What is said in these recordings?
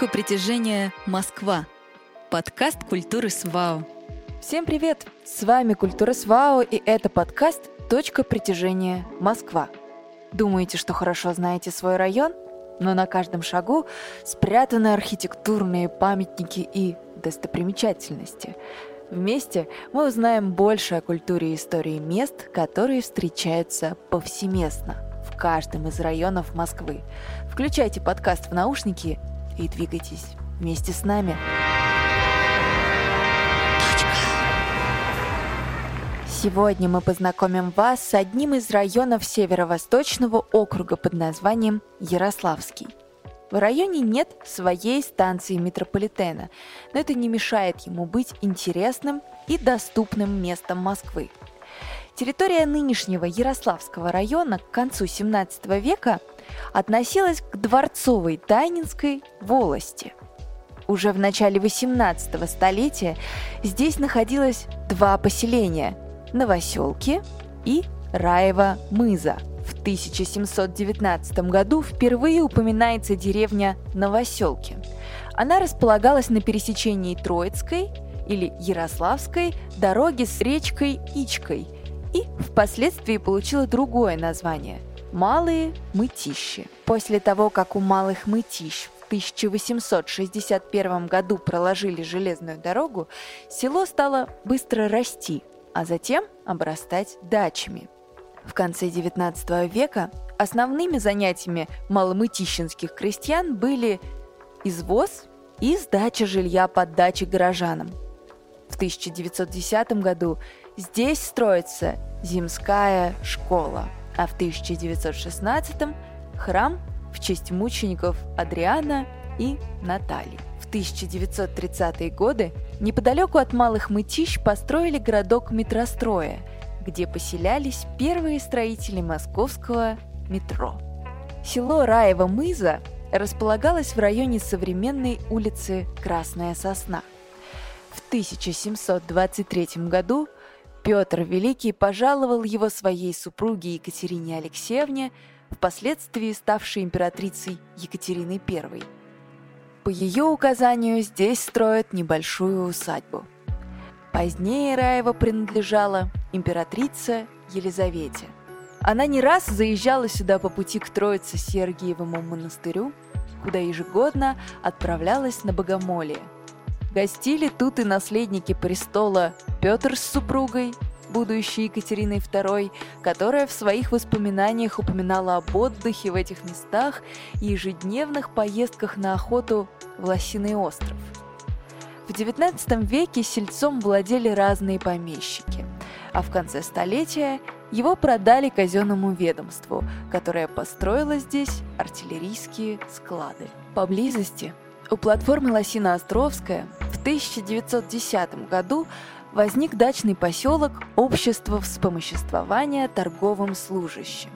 Точка притяжения Москва. Подкаст «Культуры СВАО». Всем привет! С вами «Культура СВАО» и это подкаст «Точка притяжения Москва». Думаете, что хорошо знаете свой район? Но на каждом шагу спрятаны архитектурные памятники и достопримечательности. Вместе мы узнаем больше о культуре и истории мест, которые встречаются повсеместно в каждом из районов Москвы. Включайте подкаст в наушники и двигайтесь вместе с нами. Сегодня мы познакомим вас с одним из районов северо-восточного округа под названием Ярославский. В районе нет своей станции метрополитена, но это не мешает ему быть интересным и доступным местом Москвы. Территория нынешнего Ярославского района к концу XVII века относилась к дворцовой Тайнинской волости. Уже в начале XVIII столетия здесь находилось два поселения – Новоселки и Раева-Мыза. В 1719 году впервые упоминается деревня Новоселки. Она располагалась на пересечении Троицкой или Ярославской дороги с речкой Ичкой и впоследствии получила другое название – Малые Мытищи. После того, как у Малых Мытищ в 1861 году проложили железную дорогу, село стало быстро расти, а затем обрастать дачами. В конце XIX века основными занятиями маломытищинских крестьян были извоз и сдача жилья под дачи горожанам. В 1910 году здесь строится Земская школа, а в 1916 – храм в честь мучеников Адриана и Наталии. В 1930-е годы неподалеку от Малых Мытищ построили городок метростроя, где поселялись первые строители московского метро. Село Раева-Мыза располагалось в районе современной улицы Красная Сосна. В 1723 году Петр Великий пожаловал его своей супруге Екатерине Алексеевне, впоследствии ставшей императрицей Екатериной I. По ее указанию здесь строят небольшую усадьбу. Позднее Раева принадлежала императрице Елизавете. Она не раз заезжала сюда по пути к Троице-Сергиевому монастырю, куда ежегодно отправлялась на богомолие. Гостили тут и наследники престола Петр с супругой, будущей Екатериной II, которая в своих воспоминаниях упоминала об отдыхе в этих местах и ежедневных поездках на охоту в Лосиный остров. В XIX веке сельцом владели разные помещики, а в конце столетия его продали казенному ведомству, которое построило здесь артиллерийские склады. Поблизости, у платформы Лосино-Островская, в 1910 году возник дачный поселок Общество вспомоществования торговым служащим.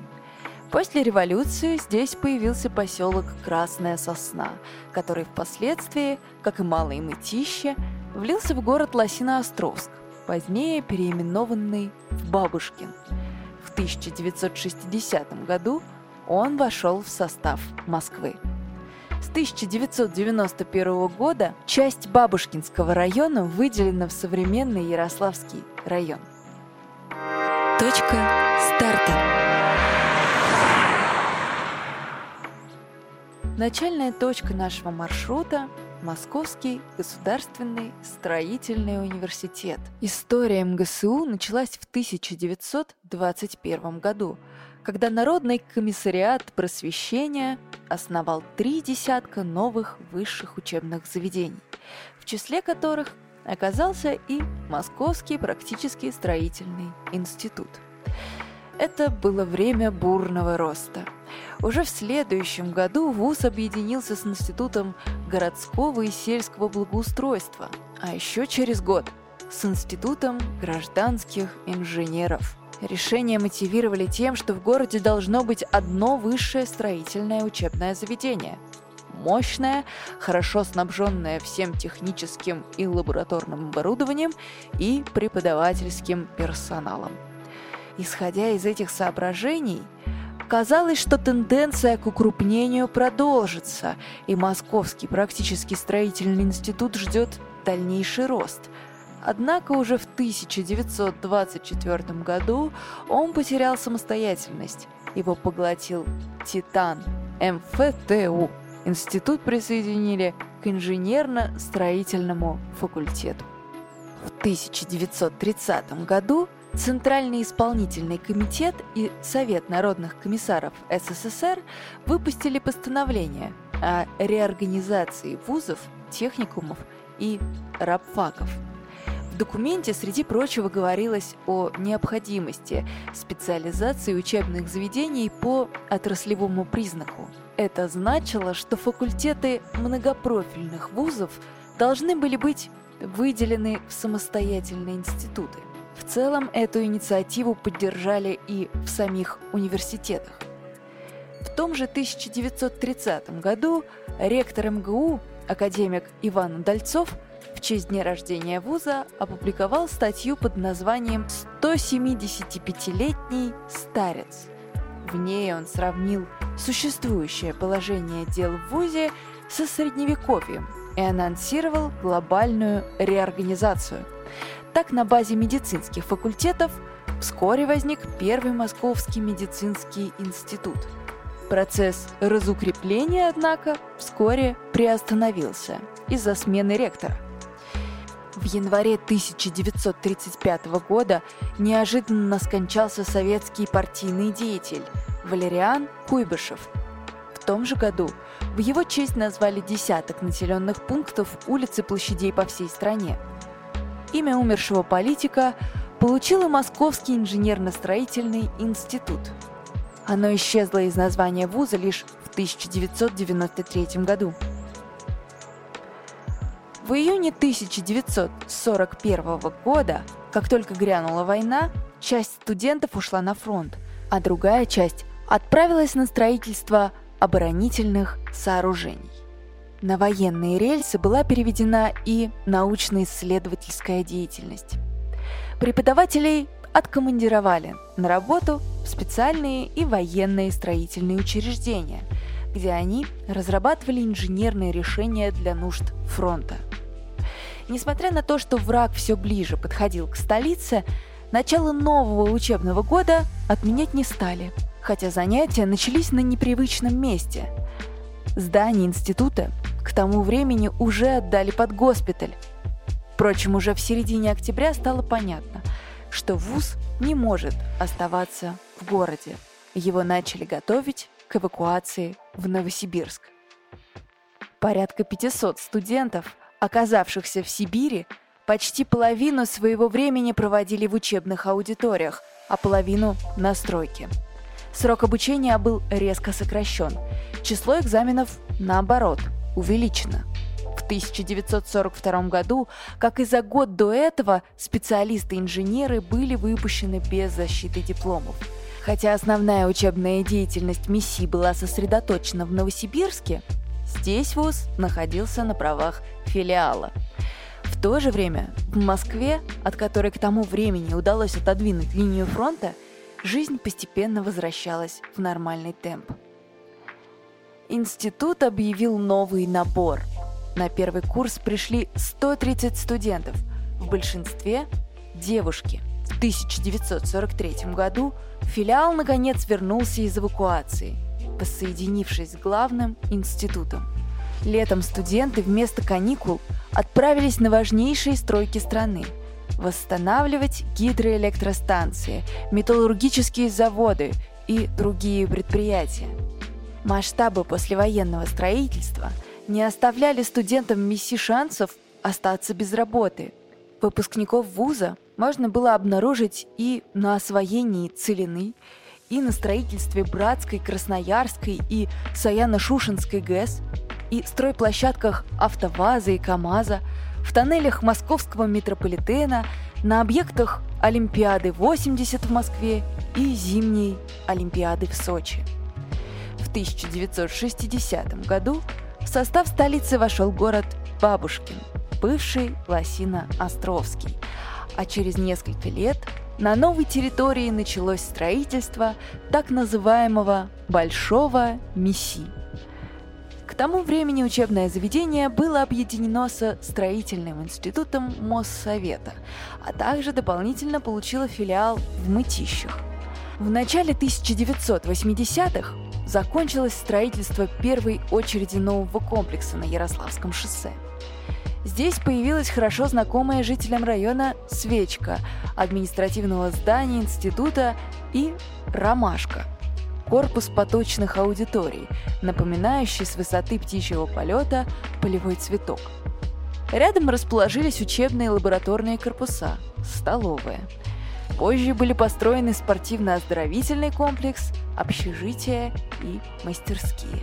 После революции здесь появился поселок Красная Сосна, который впоследствии, как и Малые Мытищи, влился в город Лосино-Островск, позднее переименованный в Бабушкин. В 1960 году он вошел в состав Москвы. С 1991 года часть Бабушкинского района выделена в современный Ярославский район. Точка старта. Начальная точка нашего маршрута – Московский государственный строительный университет. История МГСУ началась в 1921 году, когда Народный комиссариат просвещения основал 30 новых высших учебных заведений, в числе которых оказался и Московский практический строительный институт. Это было время бурного роста. Уже в следующем году вуз объединился с Институтом городского и сельского благоустройства, а еще через год с Институтом гражданских инженеров. Решение мотивировали тем, что в городе должно быть одно высшее строительное учебное заведение. Мощное, хорошо снабженное всем техническим и лабораторным оборудованием и преподавательским персоналом. Исходя из этих соображений, к Оказалось, что тенденция к укрупнению продолжится, и Московский практический строительный институт ждет дальнейший рост. Однако уже в 1924 году он потерял самостоятельность. Его поглотил «Титан МФТУ». Институт присоединили к инженерно-строительному факультету. В 1930 году Центральный исполнительный комитет и Совет народных комиссаров СССР выпустили постановление о реорганизации вузов, техникумов и рабфаков. В документе, среди прочего, говорилось о необходимости специализации учебных заведений по отраслевому признаку. Это значило, что факультеты многопрофильных вузов должны были быть выделены в самостоятельные институты. В целом, эту инициативу поддержали и в самих университетах. В том же 1930 году ректор МГУ, академик Иван Удальцов, в честь дня рождения вуза опубликовал статью под названием «175-летний старец». В ней он сравнил существующее положение дел в вузе со средневековьем и анонсировал глобальную реорганизацию. Так, на базе медицинских факультетов вскоре возник первый Московский медицинский институт. Процесс разукрепления, однако, вскоре приостановился из-за смены ректора. В январе 1935 года неожиданно скончался советский партийный деятель Валериан Куйбышев. В том же году в его честь назвали десяток населенных пунктов, улиц и площадей по всей стране. Имя умершего политика получил и Московский инженерно-строительный институт. Оно исчезло из названия вуза лишь в 1993 году. В июне 1941 года, как только грянула война, часть студентов ушла на фронт, а другая часть отправилась на строительство оборонительных сооружений. На военные рельсы была переведена и научно-исследовательская деятельность. Преподавателей откомандировали на работу в специальные и военные строительные учреждения, где они разрабатывали инженерные решения для нужд фронта. Несмотря на то, что враг все ближе подходил к столице, начало нового учебного года отменять не стали, хотя занятия начались на непривычном месте. Здание института к тому времени уже отдали под госпиталь. Впрочем, уже в середине октября стало понятно, что вуз не может оставаться в городе. Его начали готовить к эвакуации в Новосибирск. Порядка 500 студентов, оказавшихся в Сибири, почти половину своего времени проводили в учебных аудиториях, а половину – на стройке. Срок обучения был резко сокращен. Число экзаменов, наоборот, увеличено. В 1942 году, как и за год до этого, специалисты-инженеры были выпущены без защиты дипломов. Хотя основная учебная деятельность МИСИ была сосредоточена в Новосибирске, здесь вуз находился на правах филиала. В то же время в Москве, от которой к тому времени удалось отодвинуть линию фронта, жизнь постепенно возвращалась в нормальный темп. Институт объявил новый набор. На первый курс пришли 130 студентов, в большинстве – девушки. В 1943 году филиал, наконец, вернулся из эвакуации, воссоединившись с главным институтом. Летом студенты вместо каникул отправились на важнейшие стройки страны – восстанавливать гидроэлектростанции, металлургические заводы и другие предприятия. Масштабы послевоенного строительства не оставляли студентам МИСИ шансов остаться без работы. Выпускников вуза можно было обнаружить и на освоении Целины, и на строительстве Братской, Красноярской и Саяно-Шушенской ГЭС, и стройплощадках Автоваза и КамАЗа, в тоннелях Московского метрополитена, на объектах Олимпиады-80 в Москве и зимней Олимпиады в Сочи. В 1960 году в состав столицы вошел город Бабушкин, бывший Лосино-Островский, а через несколько лет на новой территории началось строительство так называемого «Большого МИСИ». К тому времени учебное заведение было объединено со строительным институтом Моссовета, а также дополнительно получило филиал в Мытищах. В начале 1980-х закончилось строительство первой очереди нового комплекса на Ярославском шоссе. Здесь появилась хорошо знакомая жителям района свечка административного здания института и ромашка – корпус поточных аудиторий, напоминающий с высоты птичьего полета полевой цветок. Рядом расположились учебные лабораторные корпуса, столовые. Позже были построены спортивно-оздоровительный комплекс, общежития и мастерские.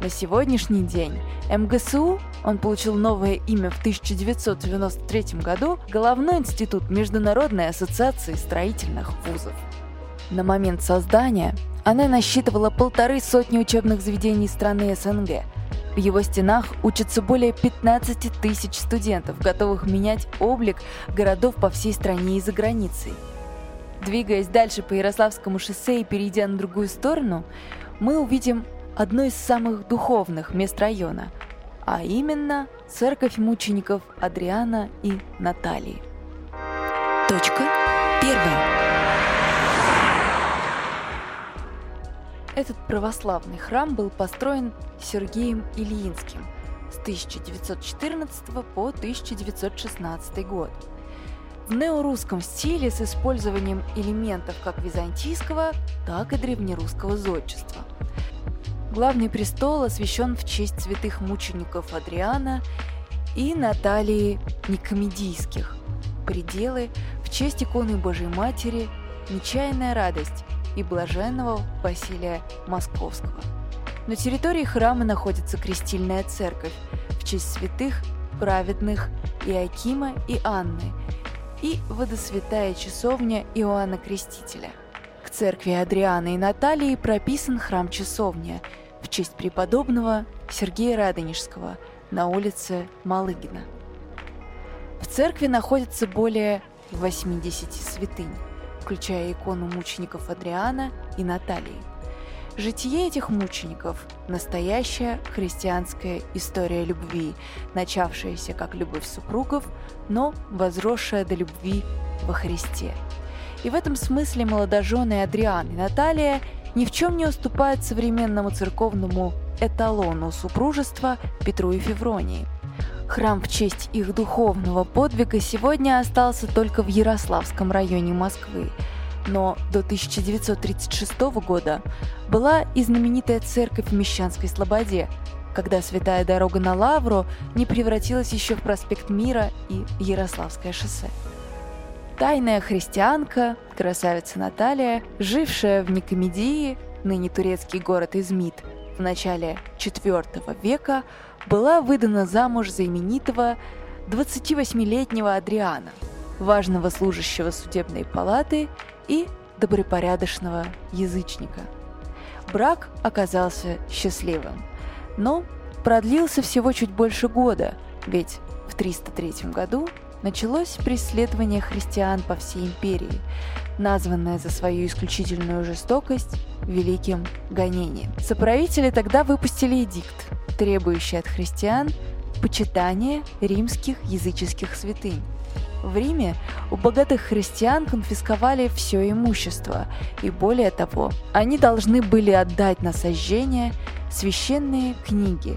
На сегодняшний день МГСУ, он получил новое имя в 1993 году, Головной институт Международной ассоциации строительных вузов. На момент создания она насчитывала 150 учебных заведений страны СНГ. В его стенах учатся более 15 000 студентов, готовых менять облик городов по всей стране и за границей. Двигаясь дальше по Ярославскому шоссе и перейдя на другую сторону, мы увидим одно из самых духовных мест района, а именно церковь мучеников Адриана и Наталии. Точка первая. Этот православный храм был построен Сергеем Ильинским с 1914 по 1916 год. В неорусском стиле с использованием элементов как византийского, так и древнерусского зодчества. Главный престол освящен в честь святых мучеников Адриана и Наталии Никомедийских. Пределы в честь иконы Божией Матери, Нечаянная радость и блаженного Василия Московского. На территории храма находится крестильная церковь в честь святых праведных Иоакима и Анны и водосвятая часовня Иоанна Крестителя. К церкви Адриана и Наталии прописан храм-часовня в честь преподобного Сергея Радонежского на улице Малыгина. В церкви находится более 80 святынь, включая икону мучеников Адриана и Наталии. Житие этих мучеников – настоящая христианская история любви, начавшаяся как любовь супругов, но возросшая до любви во Христе. И в этом смысле молодожены Адриан и Наталия ни в чем не уступают современному церковному эталону супружества Петру и Февронии. Храм в честь их духовного подвига сегодня остался только в Ярославском районе Москвы, но до 1936 года была и знаменитая церковь в Мещанской Слободе, когда Святая дорога на Лавру не превратилась еще в проспект Мира и Ярославское шоссе. Тайная христианка, красавица Наталья, жившая в Никомедии, ныне турецкий город Измит, в начале IV века, была выдана замуж за именитого 28-летнего Адриана, важного служащего судебной палаты и добропорядочного язычника. Брак оказался счастливым, но продлился всего чуть больше года, ведь в 303 году началось преследование христиан по всей империи, названное за свою исключительную жестокость Великим гонением. Соправители тогда выпустили эдикт, требующий от христиан почитания римских языческих святынь. В Риме у богатых христиан конфисковали все имущество, и более того, они должны были отдать на сожжение священные книги.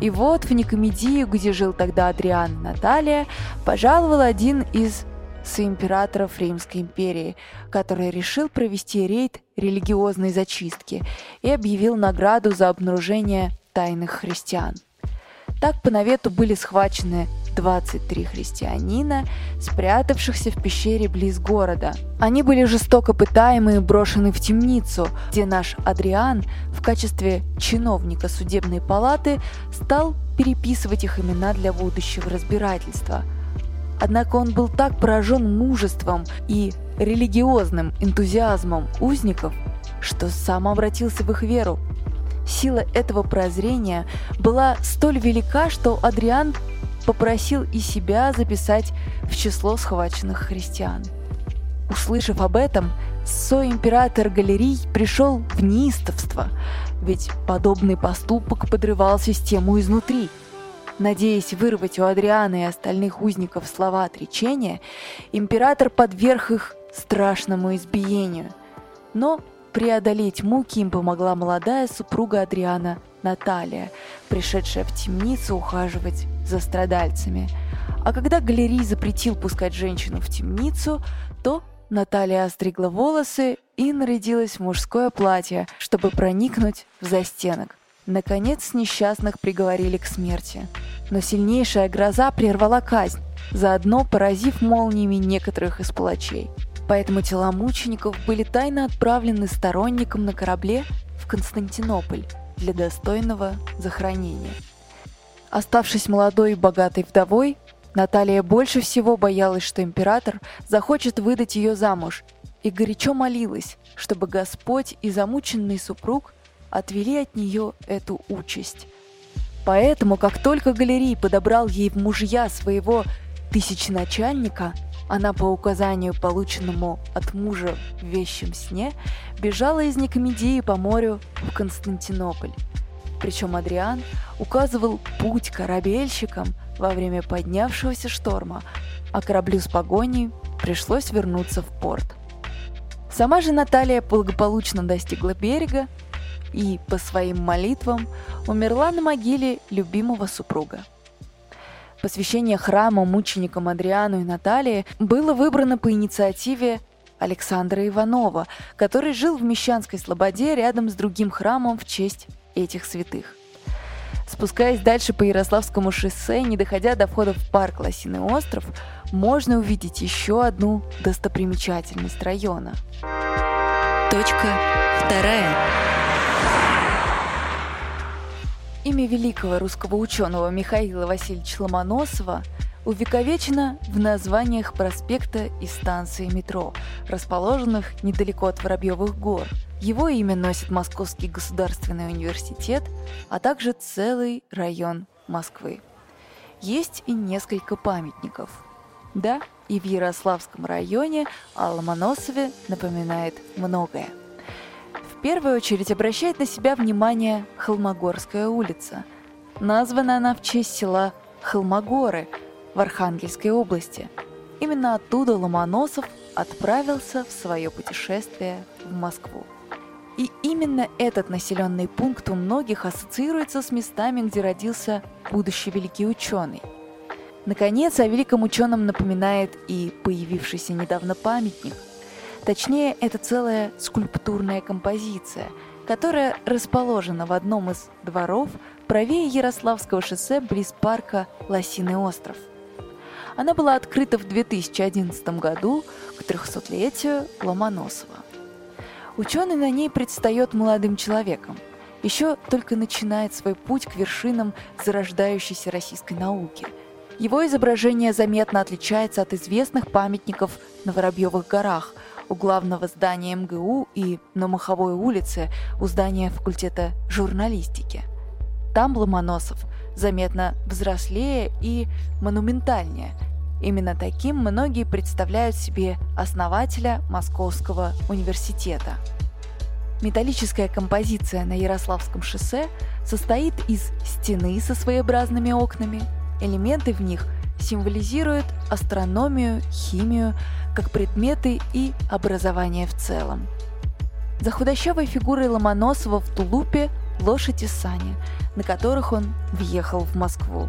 И вот в Никомедии, где жил тогда Адриан и Наталия, пожаловал один из соимператоров Римской империи, который решил провести рейд религиозной зачистки и объявил награду за обнаружение тайных христиан. Так по навету были схвачены 23 христианина, спрятавшихся в пещере близ города. Они были жестоко пытаемы и брошены в темницу, где наш Адриан в качестве чиновника судебной палаты стал переписывать их имена для будущего разбирательства. Однако он был так поражен мужеством и религиозным энтузиазмом узников, что сам обратился в их веру. Сила этого прозрения была столь велика, что Адриан попросил и себя записать в число схваченных христиан. Услышав об этом, соимператор галерей пришел в неистовство, ведь подобный поступок подрывал систему изнутри. Надеясь вырвать у Адриана и остальных узников слова отречения, император подверг их страшному избиению. Но преодолеть муки им помогла молодая супруга Адриана Наталия, пришедшая в темницу ухаживать за страдальцами. А когда галерей запретил пускать женщину в темницу, то Наталья остригла волосы и нарядилась в мужское платье, чтобы проникнуть в застенок. Наконец, несчастных приговорили к смерти. Но сильнейшая гроза прервала казнь, заодно поразив молниями некоторых из палачей. Поэтому тела мучеников были тайно отправлены сторонникам на корабле в Константинополь для достойного захоронения. Оставшись молодой и богатой вдовой, Наталья больше всего боялась, что император захочет выдать ее замуж, и горячо молилась, чтобы Господь и замученный супруг отвели от нее эту участь. Поэтому, как только галерей подобрал ей в мужья своего тысяченачальника, она по указанию, полученному от мужа в вещем сне, бежала из Никомедии по морю в Константинополь. Причем Адриан указывал путь корабельщикам во время поднявшегося шторма, а кораблю с погоней пришлось вернуться в порт. Сама же Наталья благополучно достигла берега и, по своим молитвам, умерла на могиле любимого супруга. Посвящение храма мученикам Адриану и Наталии было выбрано по инициативе Александра Иванова, который жил в Мещанской слободе рядом с другим храмом в честь этих святых. Спускаясь дальше по Ярославскому шоссе, не доходя до входа в парк Лосиный остров, можно увидеть еще одну достопримечательность района. Точка 2. Имя великого русского ученого Михаила Васильевича Ломоносова увековечено в названиях проспекта и станции метро, расположенных недалеко от Воробьевых гор. Его имя носит Московский государственный университет, а также целый район Москвы. Есть и несколько памятников. Да, и в Ярославском районе о Ломоносове напоминает многое. В первую очередь обращает на себя внимание Холмогорская улица. Названа она в честь села Холмогоры в Архангельской области. Именно оттуда Ломоносов отправился в свое путешествие в Москву. И именно этот населенный пункт у многих ассоциируется с местами, где родился будущий великий ученый. Наконец, о великом ученом напоминает и появившийся недавно памятник. Точнее, это целая скульптурная композиция, которая расположена в одном из дворов правее Ярославского шоссе близ парка Лосиный остров. Она была открыта в 2011 году к 300-летию Ломоносова. Ученый на ней предстает молодым человеком, еще только начинает свой путь к вершинам зарождающейся российской науки. Его изображение заметно отличается от известных памятников на Воробьевых горах, у главного здания МГУ и на Моховой улице у здания факультета журналистики. Там Ломоносов заметно взрослее и монументальнее. Именно таким многие представляют себе основателя Московского университета. Металлическая композиция на Ярославском шоссе состоит из стены со своеобразными окнами. Элементы в них символизируют астрономию, химию, как предметы и образование в целом. За худощавой фигурой Ломоносова в тулупе лошадь и сани, на которых он въехал в Москву.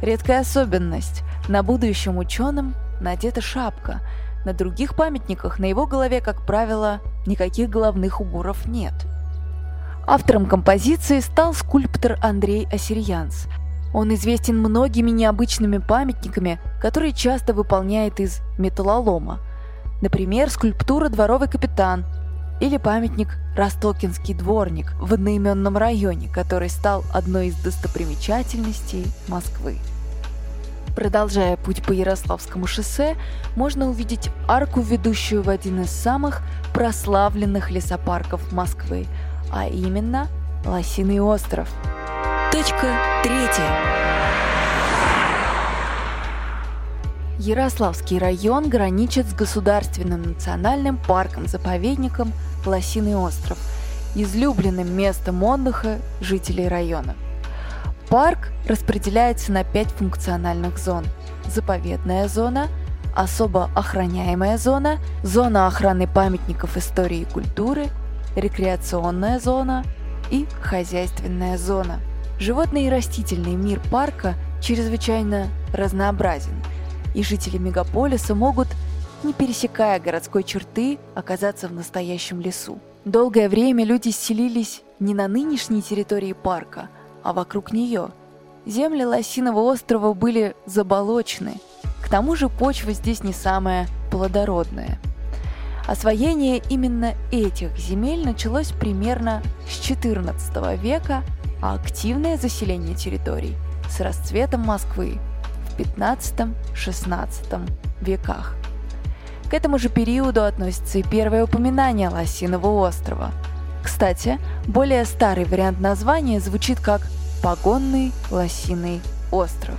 Редкая особенность – на будущем ученом надета шапка. На других памятниках на его голове, как правило, никаких головных уборов нет. Автором композиции стал скульптор Андрей Осирьянс. Он известен многими необычными памятниками, которые часто выполняет из металлолома. Например, скульптура «Дворовый капитан» или памятник «Ростокинский дворник» в одноименном районе, который стал одной из достопримечательностей Москвы. Продолжая путь по Ярославскому шоссе, можно увидеть арку, ведущую в один из самых прославленных лесопарков Москвы, а именно Лосиный остров. Точка 3. Ярославский район граничит с Государственным национальным парком-заповедником Лосиный остров, излюбленным местом отдыха жителей района. Парк распределяется на 5 функциональных зон: заповедная зона, особо охраняемая зона, зона охраны памятников истории и культуры, рекреационная зона и хозяйственная зона. Животный и растительный мир парка чрезвычайно разнообразен, и жители мегаполиса могут, не пересекая городской черты, оказаться в настоящем лесу. Долгое время люди селились не на нынешней территории парка, а вокруг нее. Земли Лосиного острова были заболочены, к тому же почва здесь не самая плодородная. Освоение именно этих земель началось примерно с XIV века, а активное заселение территорий с расцветом Москвы в XV-XVI веках. К этому же периоду относится и первое упоминание Лосиного острова. Кстати, более старый вариант названия звучит как «Погонный Лосиный остров».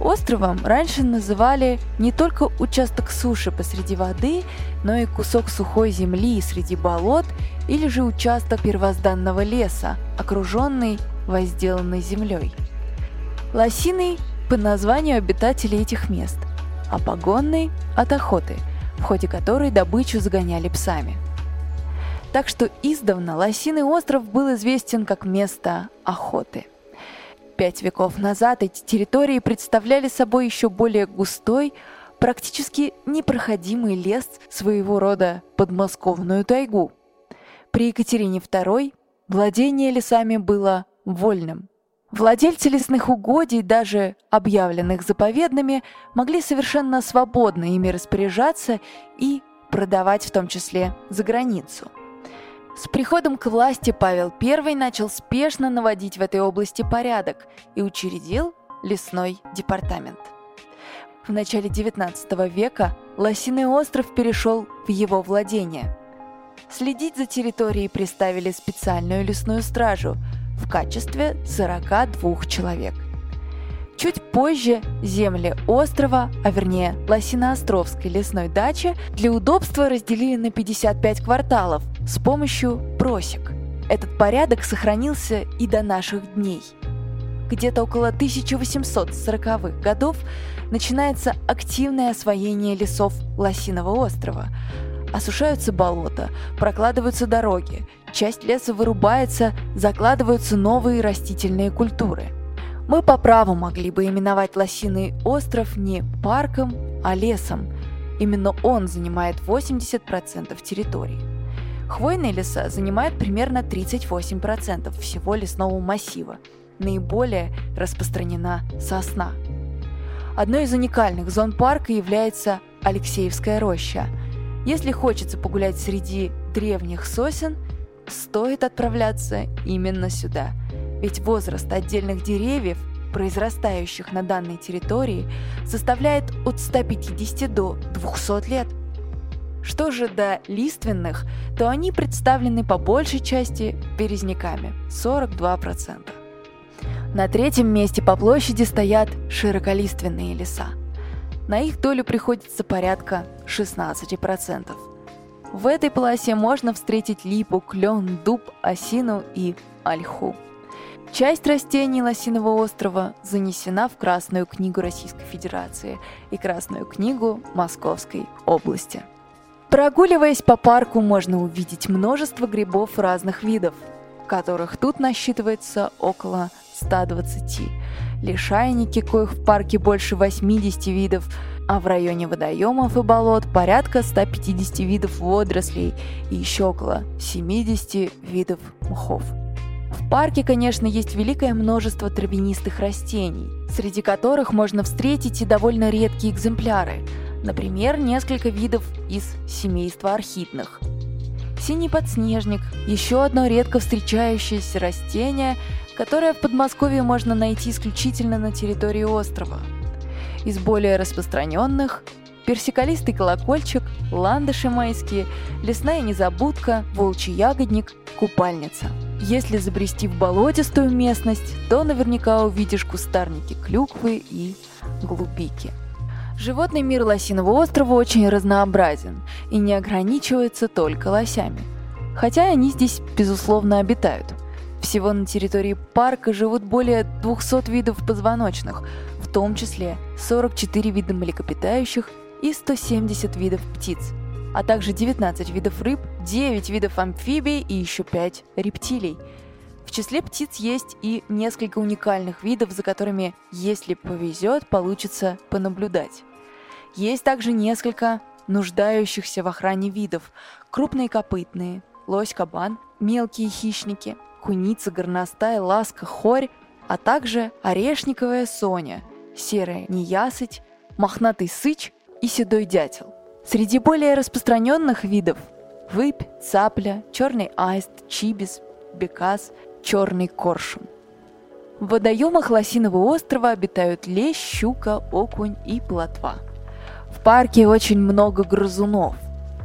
Островом раньше называли не только участок суши посреди воды, но и кусок сухой земли среди болот или же участок первозданного леса, окруженный возделанной землей. Лосиный по названию обитателей этих мест, а погонный от охоты, в ходе которой добычу загоняли псами. Так что издавна Лосиный остров был известен как место охоты. 5 веков назад эти территории представляли собой еще более густой, практически непроходимый лес, своего рода подмосковную тайгу. При Екатерине II владение лесами было вольным. Владельцы лесных угодий, даже объявленных заповедными, могли совершенно свободно ими распоряжаться и продавать, в том числе за границу. С приходом к власти Павел I начал спешно наводить в этой области порядок и учредил лесной департамент. В начале XIX века Лосиный остров перешел в его владение. Следить за территорией приставили специальную лесную стражу в качестве 42 человек. Чуть позже земли острова, а вернее Лосиноостровской лесной дачи, для удобства разделили на 55 кварталов с помощью просек. Этот порядок сохранился и до наших дней. Где-то около 1840-х годов начинается активное освоение лесов Лосиного острова. Осушаются болота, прокладываются дороги, часть леса вырубается, закладываются новые растительные культуры. Мы по праву могли бы именовать Лосиный остров не парком, а лесом. Именно он занимает 80% территории. Хвойные леса занимают примерно 38% всего лесного массива. Наиболее распространена сосна. Одной из уникальных зон парка является Алексеевская роща. Если хочется погулять среди древних сосен, стоит отправляться именно сюда. Ведь возраст отдельных деревьев, произрастающих на данной территории, составляет от 150 до 200 лет. Что же до лиственных, то они представлены по большей части березняками – 42%. На третьем месте по площади стоят широколиственные леса. На их долю приходится порядка 16%. В этой полосе можно встретить липу, клен, дуб, осину и ольху. Часть растений Лосиного острова занесена в Красную книгу Российской Федерации и Красную книгу Московской области. Прогуливаясь по парку, можно увидеть множество грибов разных видов, которых тут насчитывается около 120. Лишайники, коих в парке больше 80 видов, а в районе водоемов и болот порядка 150 видов водорослей и еще около 70 видов мхов. В парке, конечно, есть великое множество травянистых растений, среди которых можно встретить и довольно редкие экземпляры, например, несколько видов из семейства орхидных. Синий подснежник – еще одно редко встречающееся растение, которое в Подмосковье можно найти исключительно на территории острова. Из более распространенных – персиколистый колокольчик, ландыши майские, лесная незабудка, волчий ягодник, купальница. Если забрести в болотистую местность, то наверняка увидишь кустарники клюквы и голубики. Животный мир Лосиного острова очень разнообразен и не ограничивается только лосями. Хотя они здесь, безусловно, обитают. Всего на территории парка живут более 200 видов позвоночных, в том числе 44 вида млекопитающих и 170 видов птиц, а также 19 видов рыб, 9 видов амфибий и еще 5 рептилий. В числе птиц есть и несколько уникальных видов, за которыми, если повезет, получится понаблюдать. Есть также несколько нуждающихся в охране видов: крупные копытные, лось-кабан, мелкие хищники, куница, горностай, ласка, хорь, а также орешниковая соня, серая неясыть, мохнатый сыч и седой дятел. Среди более распространенных видов – выпь, цапля, черный аист, чибис, бекас, черный коршун. В водоемах Лосиного острова обитают лещ, щука, окунь и плотва. В парке очень много грызунов.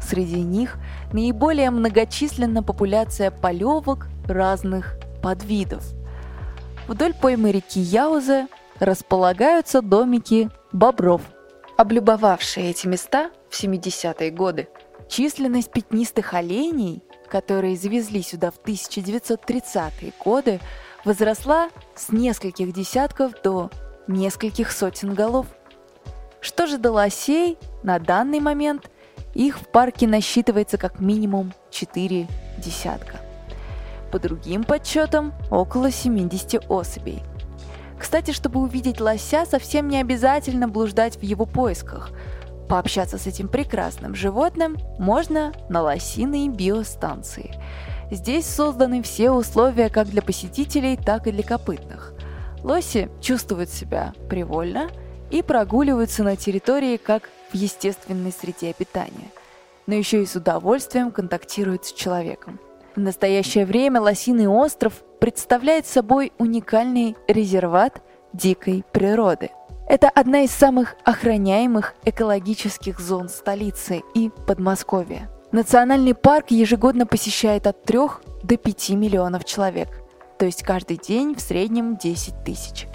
Среди них наиболее многочисленна популяция полевок разных подвидов. Вдоль поймы реки Яузы располагаются домики бобров, облюбовавшие эти места в 70-е годы. Численность пятнистых оленей, которые завезли сюда в 1930-е годы, возросла с нескольких десятков до нескольких сотен голов. Что же до лосей, на данный момент их в парке насчитывается как минимум 4 десятка. По другим подсчетам, около 70 особей. Кстати, чтобы увидеть лося, совсем не обязательно блуждать в его поисках. Пообщаться с этим прекрасным животным можно на Лосиной биостанции. Здесь созданы все условия как для посетителей, так и для копытных. Лоси чувствуют себя привольно и прогуливаются на территории как в естественной среде обитания, но еще и с удовольствием контактируют с человеком. В настоящее время Лосиный остров представляет собой уникальный резерват дикой природы. Это одна из самых охраняемых экологических зон столицы и Подмосковья. Национальный парк ежегодно посещает от 3 до 5 миллионов человек, то есть каждый день в среднем 10 тысяч.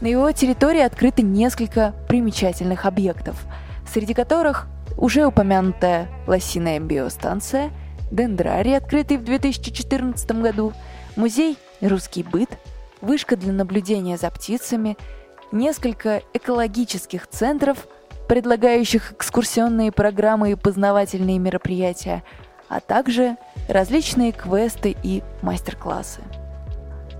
На его территории открыто несколько примечательных объектов, среди которых уже упомянутая Лосиная биостанция, дендрарий, открытый в 2014 году, музей «Русский быт», вышка для наблюдения за птицами, несколько экологических центров, предлагающих экскурсионные программы и познавательные мероприятия, а также различные квесты и мастер-классы.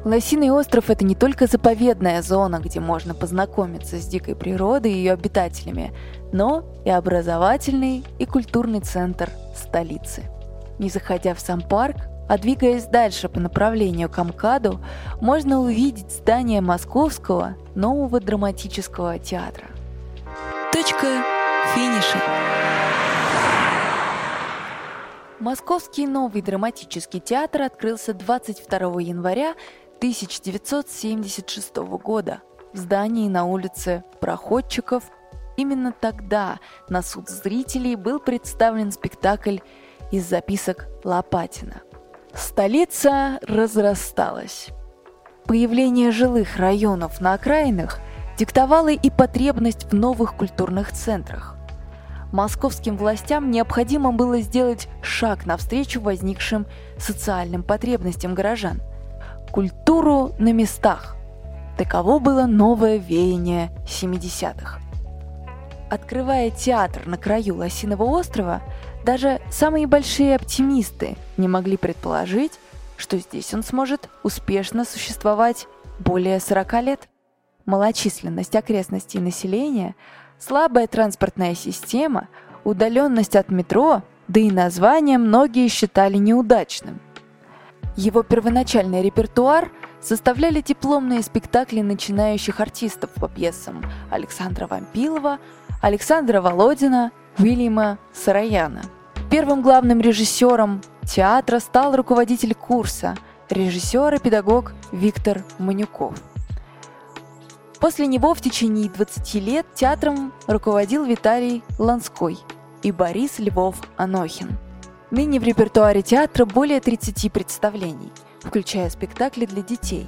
Лосиный остров – это не только заповедная зона, где можно познакомиться с дикой природой и ее обитателями, но и образовательный и культурный центр столицы. Не заходя в сам парк, а двигаясь дальше по направлению к МКАДу, можно увидеть здание Московского нового драматического театра. Точка финиша. Московский новый драматический театр открылся 22 января 1976 года в здании на улице Проходчиков. Именно тогда на суд зрителей был представлен спектакль из записок Лопатина. Столица разрасталась. Появление жилых районов на окраинах диктовало и потребность в новых культурных центрах. Московским властям необходимо было сделать шаг навстречу возникшим социальным потребностям горожан. Культуру на местах. Таково было новое веяние 70-х. Открывая театр на краю Лосиного острова, даже самые большие оптимисты не могли предположить, что здесь он сможет успешно существовать более 40 лет. Малочисленность окрестностей населения, слабая транспортная система, удаленность от метро, да и название многие считали неудачным. Его первоначальный репертуар составляли дипломные спектакли начинающих артистов по пьесам Александра Вампилова, Александра Володина, Уильяма Сараяна. Первым главным режиссером театра стал руководитель курса, режиссер и педагог Виктор Манюков. После него в течение 20 лет театром руководил Виталий Ланской и Борис Львов-Анохин. Ныне в репертуаре театра более 30 представлений, включая спектакли для детей.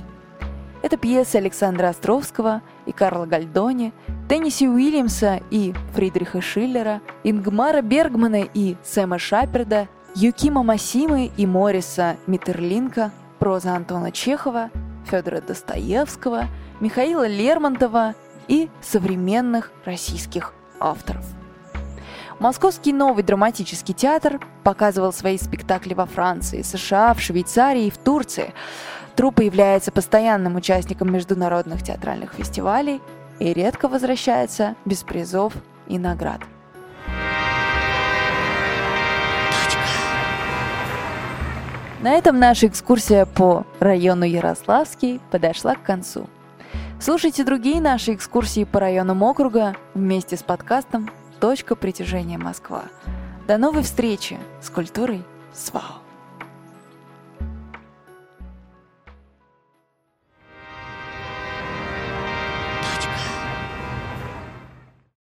Это пьесы Александра Островского, и Карла Гальдони, Тенниси Уильямса и Фридриха Шиллера, Ингмара Бергмана и Сэма Шаперда, Юкима Масимы и Мориса Миттерлинка, проза Антона Чехова, Федора Достоевского, Михаила Лермонтова и современных российских авторов. Московский новый драматический театр показывал свои спектакли во Франции, США, в Швейцарии и в Турции. Труппа является постоянным участником международных театральных фестивалей и редко возвращается без призов и наград. На этом наша экскурсия по району Ярославский подошла к концу. Слушайте другие наши экскурсии по районам округа вместе с подкастом «Точка притяжения Москва». До новой встречи с культурой СВАО!